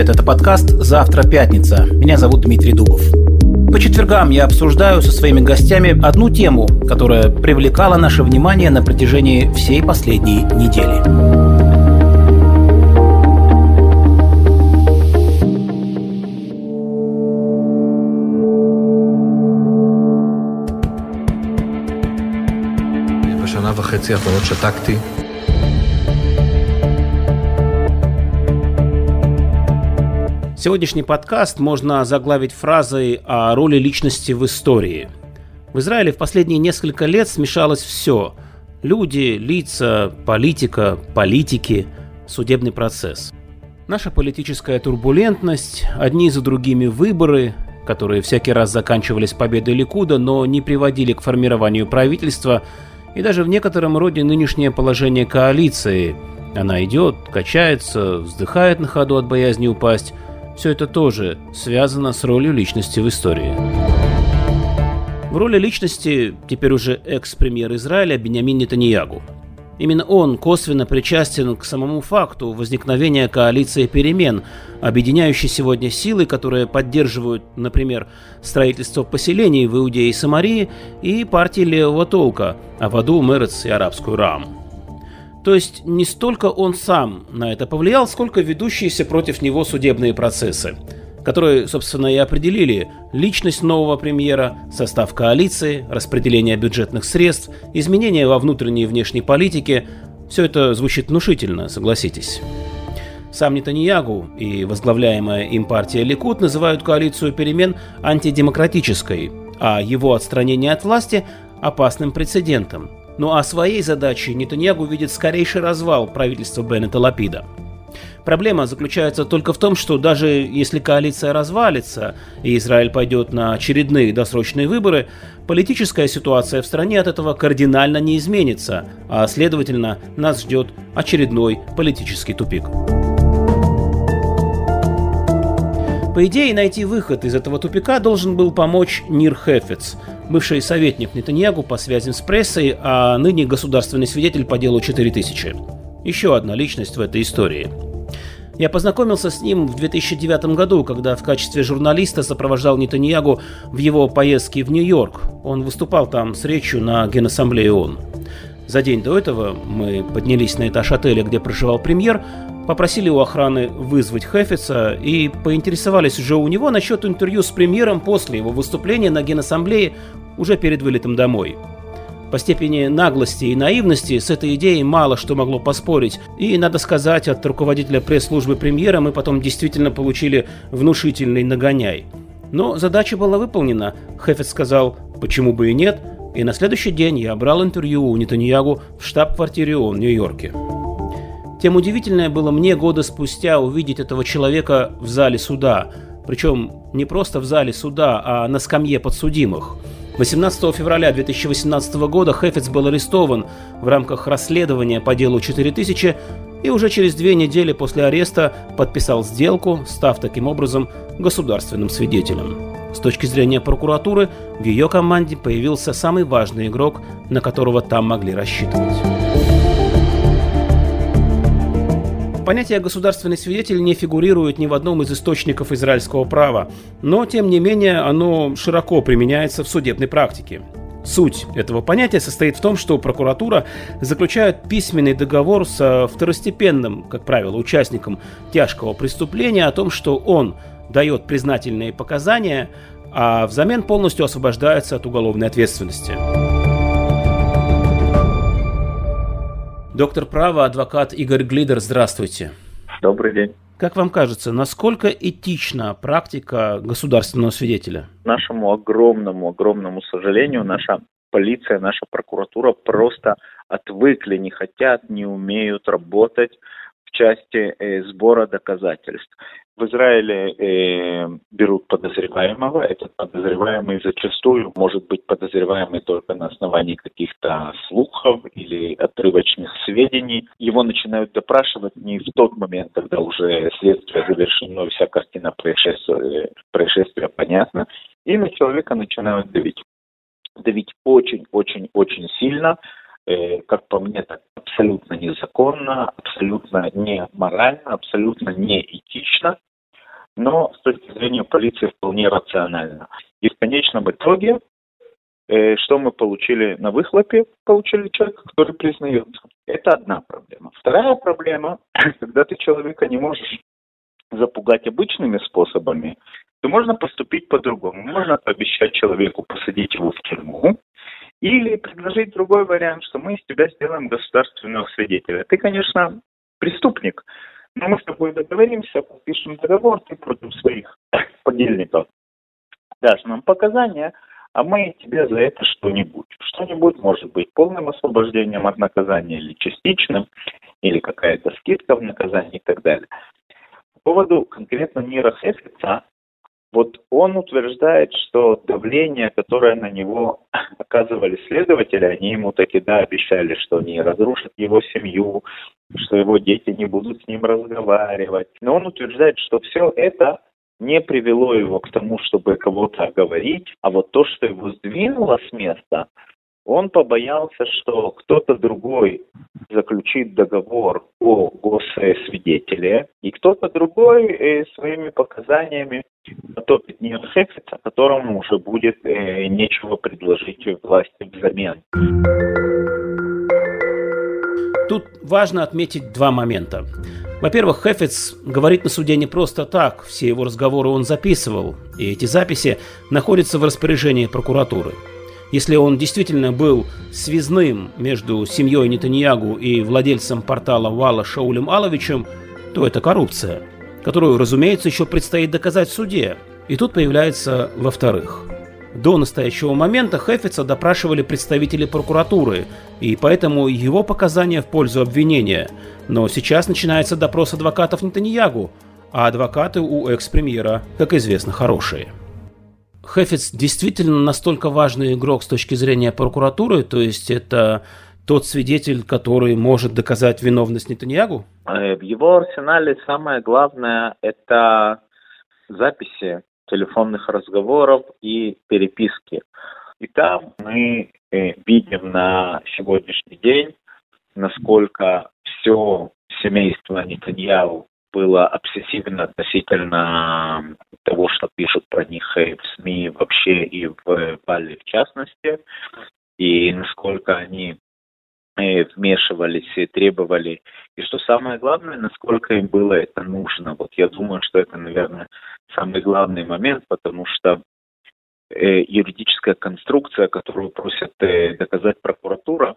привет! Это подкаст «Завтра пятница». Меня зовут Дмитрий Дубов. По четвергам я обсуждаю со своими гостями одну тему, которая привлекала наше внимание на протяжении всей последней недели. Сегодняшний подкаст можно заглавить фразой о роли личности в истории. В Израиле в последние несколько лет смешалось все: люди, лица, политика, политики, судебный процесс. Наша политическая турбулентность, одни за другими выборы, которые всякий раз заканчивались победой Ликуда, но не приводили к формированию правительства, и даже в некотором роде нынешнее положение коалиции. Она идет, качается, вздыхает на ходу от боязни упасть. Все это тоже связано с ролью личности в истории. В роли личности теперь уже экс-премьер Израиля Биньямин Нетаниягу. Именно он косвенно причастен к самому факту возникновения коалиции перемен, объединяющей сегодня силы, которые поддерживают, например, строительство поселений в Иудее и Самарии и партии левого толка Аводу, Мерец и Арабскую Раму. То есть не столько он сам на это повлиял, сколько ведущиеся против него судебные процессы, которые, собственно, и определили личность нового премьера, состав коалиции, распределение бюджетных средств, изменения во внутренней и внешней политике. Все это звучит внушительно, согласитесь. Сам Нетаньяху и возглавляемая им партия Ликуд называют коалицию перемен антидемократической, а его отстранение от власти – опасным прецедентом. Ну а своей задачей Нетаньяху видит скорейший развал правительства Беннета Лапида. Проблема заключается только в том, что даже если коалиция развалится и Израиль пойдет на очередные досрочные выборы, политическая ситуация в стране от этого кардинально не изменится, а следовательно нас ждет очередной политический тупик. По идее, найти выход из этого тупика должен был помочь Нир Хефец, бывший советник Нетаньяху по связям с прессой, а ныне государственный свидетель по делу 4000. Еще одна личность в этой истории. Я познакомился с ним в 2009 году, когда в качестве журналиста сопровождал Нетаньяху в его поездке в Нью-Йорк. Он выступал там с речью на Генассамблее ООН. За день до этого мы поднялись на этаж отеля, где проживал премьер, попросили у охраны вызвать Хефеца и поинтересовались уже у него насчет интервью с премьером после его выступления на Генассамблее уже перед вылетом домой. По степени наглости и наивности с этой идеей мало что могло поспорить, и, надо сказать, от руководителя пресс-службы премьера мы потом действительно получили внушительный нагоняй. Но задача была выполнена, Хефец сказал «почему бы и нет», и на следующий день я брал интервью у Нетаньяху в штаб-квартире ООН в Нью-Йорке. Тем удивительнее было мне года спустя увидеть этого человека в зале суда. Причем не просто в зале суда, а на скамье подсудимых. 18 февраля 2018 года Хефец был арестован в рамках расследования по делу 4000 и уже через 2 недели после ареста подписал сделку, став таким образом государственным свидетелем. С точки зрения прокуратуры, в ее команде появился самый важный игрок, на которого там могли рассчитывать. Понятие «государственный свидетель» не фигурирует ни в одном из источников израильского права, но, тем не менее, оно широко применяется в судебной практике. Суть этого понятия состоит в том, что прокуратура заключает письменный договор со второстепенным, как правило, участником тяжкого преступления о том, что он дает признательные показания, а взамен полностью освобождается от уголовной ответственности. Доктор права, адвокат Игорь Глидер, здравствуйте. Добрый день. Как вам кажется, насколько этична практика государственного свидетеля? К нашему огромному сожалению, наша полиция, наша прокуратура просто отвыкли, не хотят, не умеют работать в части сбора доказательств. В Израиле берут подозреваемого, этот подозреваемый зачастую может быть подозреваемый только на основании каких-то слухов или отрывочных сведений. Его начинают допрашивать не в тот момент, когда уже следствие завершено, вся картина происшествия понятна, и на человека начинают давить. Давить очень сильно. Как по мне, так абсолютно незаконно, абсолютно не морально, абсолютно не этично. но с точки зрения полиции вполне рационально. И в конечном итоге, что мы получили на выхлопе? Получили человека, который признается. Это одна проблема. Вторая проблема, когда ты человека не можешь запугать обычными способами, то можно поступить по-другому. Можно пообещать человеку посадить его в тюрьму или предложить другой вариант, что мы из тебя сделаем государственного свидетеля. Ты, конечно, преступник, но мы с тобой договоримся, подпишем договор, ты против своих подельников дашь нам показания, а мы тебе за это что-нибудь. Что-нибудь может быть полным освобождением от наказания или частичным, или какая-то скидка в наказании и так далее. По поводу конкретно Нира Хефеца, вот он утверждает, что давление, которое на него оказывали следователи, они ему таки да обещали, что они разрушат его семью, что его дети не будут с ним разговаривать. Но он утверждает, что все это не привело его к тому, чтобы кого-то оговорить, а вот то, что его сдвинуло с места, он побоялся, что кто-то другой заключит договор о госсвидетеле, и кто-то другой своими показаниями потопит Нир Хефеца, которому уже будет нечего предложить власти взамен. Тут важно отметить два момента. Во-первых, Хефец говорит на суде не просто так. Все его разговоры он записывал, и эти записи находятся в распоряжении прокуратуры. Если он действительно был связным между семьей Нетаниягу и владельцем портала Валла Шаулем Эловичем, то это коррупция, которую, разумеется, еще предстоит доказать в суде. И тут появляется во-вторых. До настоящего момента Хефеца допрашивали представители прокуратуры, и поэтому его показания в пользу обвинения. Но сейчас начинается допрос адвокатов Нетаниягу, а адвокаты у экс-премьера, как известно, хорошие. Хефец действительно настолько важный игрок с точки зрения прокуратуры, то есть это тот свидетель, который может доказать виновность Нетаниягу? В его арсенале самое главное – это записи телефонных разговоров и переписки. И там мы видим на сегодняшний день, насколько все семейство Нетаниягу было обсессивно относительно того, что пишут про них в СМИ вообще и в Валле в частности, и насколько они вмешивались и требовали, и что самое главное, насколько им было это нужно. Вот я думаю, что это, наверное, самый главный момент, потому что юридическая конструкция, которую просят доказать прокуратура,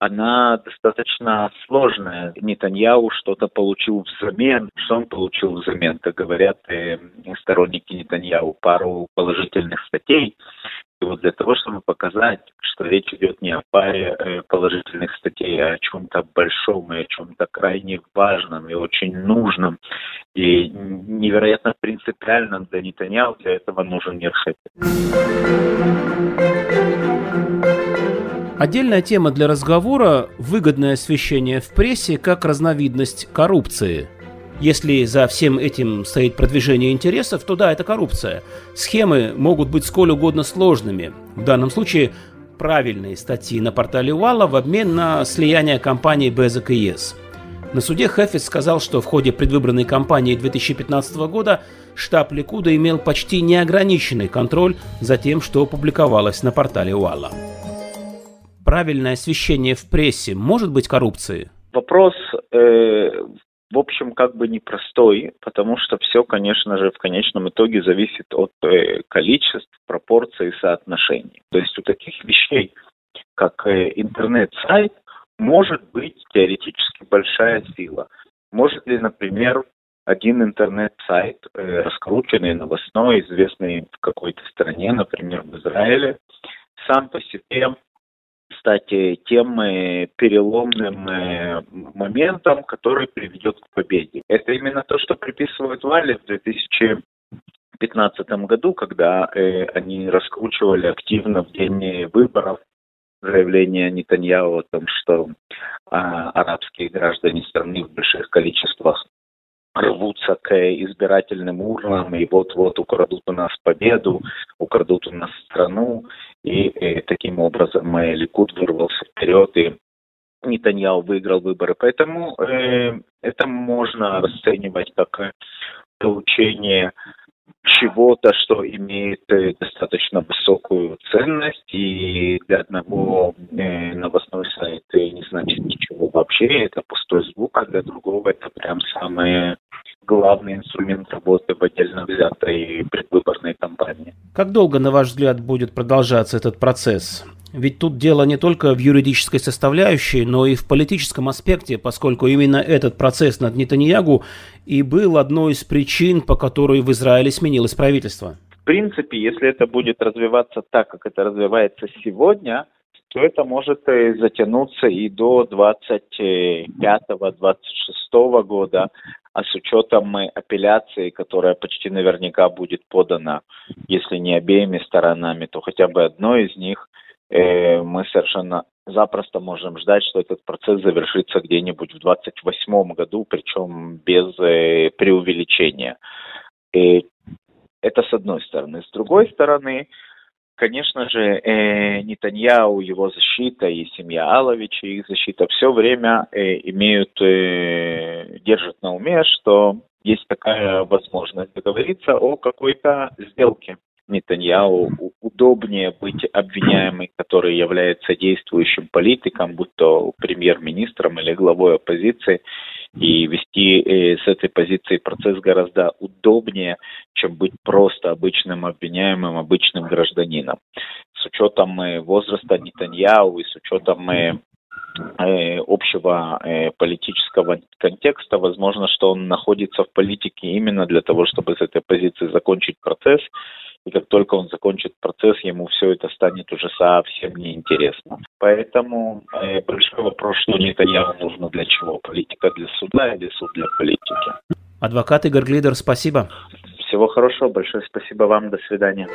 она достаточно сложная. Нетаниягу что-то получил взамен. Что он получил взамен? Как говорят сторонники Нетаниягу, пару положительных статей. И вот для того, чтобы показать, что речь идет не о паре положительных статей, а о чем-то большом и о чем-то крайне важном и очень нужном, и невероятно принципиальном для Нетаниягу, для этого нужен Нир Хефец. Отдельная тема для разговора – выгодное освещение в прессе как разновидность коррупции. Если за всем этим стоит продвижение интересов, то да, это коррупция. Схемы могут быть сколь угодно сложными. В данном случае правильные статьи на портале Валла в обмен на слияние компаний Безек и ЕС. На суде Хефец сказал, что в ходе предвыборной кампании 2015 года штаб Ликуда имел почти неограниченный контроль за тем, что публиковалось на портале Валла. Правильное освещение в прессе может быть коррупцией? Вопрос, в общем, как бы непростой, потому что все, конечно же, в конечном итоге зависит от количеств, пропорций и соотношений. То есть у таких вещей, как интернет-сайт, может быть теоретически большая сила. Может ли, например, один интернет-сайт, раскрученный, новостной, известный в какой-то стране, например, в Израиле, сам по себе кстати, тем переломным моментом, который приведет к победе. Это именно то, что приписывают Валле в 2015 году, когда они раскручивали активно в день выборов заявление Нетаниягу о том, что арабские граждане страны в больших количествах рвутся к избирательным урнам и вот-вот украдут у нас победу, украдут у нас страну. И таким образом Ликуд вырвался вперед, и Нетаниягу выиграл выборы. Поэтому это можно расценивать как это учение чего-то, что имеет достаточно высокую ценность, и для одного новостной сайт не значит ничего вообще, это пустой звук, а для другого это прям самый главный инструмент работы в отдельно взятой предвыборной кампании. Как долго, на ваш взгляд, будет продолжаться этот процесс? Ведь тут дело не только в юридической составляющей, но и в политическом аспекте, поскольку именно этот процесс над Нетаньягу и был одной из причин, по которой в Израиле сменилось правительство. В принципе, если это будет развиваться так, как это развивается сегодня, то это может затянуться и до 25-26 года, а с учетом апелляции, которая почти наверняка будет подана, если не обеими сторонами, то хотя бы одной из них, мы совершенно запросто можем ждать, что этот процесс завершится где-нибудь в 28 году, причем без преувеличения. Это с одной стороны. С другой стороны, конечно же, Нетаньяу, его защита и семья Аловича, их защита все время держат на уме, что есть такая возможность договориться о какой-то сделке. Нетаньяу удобнее быть обвиняемым, который является действующим политиком, будь то премьер-министром или главой оппозиции, и вести с этой позиции процесс гораздо удобнее, чем быть просто обычным обвиняемым, обычным гражданином. С учетом возраста Нетаньяу и с учетом общего политического контекста, возможно, что он находится в политике именно для того, чтобы с этой позиции закончить процесс. И как только он закончит процесс, ему все это станет уже совсем неинтересно. Поэтому большой вопрос, что Нетаньяху нужно для чего? Политика для суда или суд для политики? Адвокат Игорь Глидер, спасибо. Всего хорошего, большое спасибо вам, до свидания.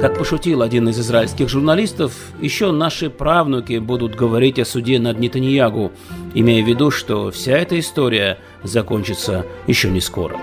Как пошутил один из израильских журналистов, еще наши правнуки будут говорить о суде над Нетаньягу, имея в виду, что вся эта история закончится еще не скоро.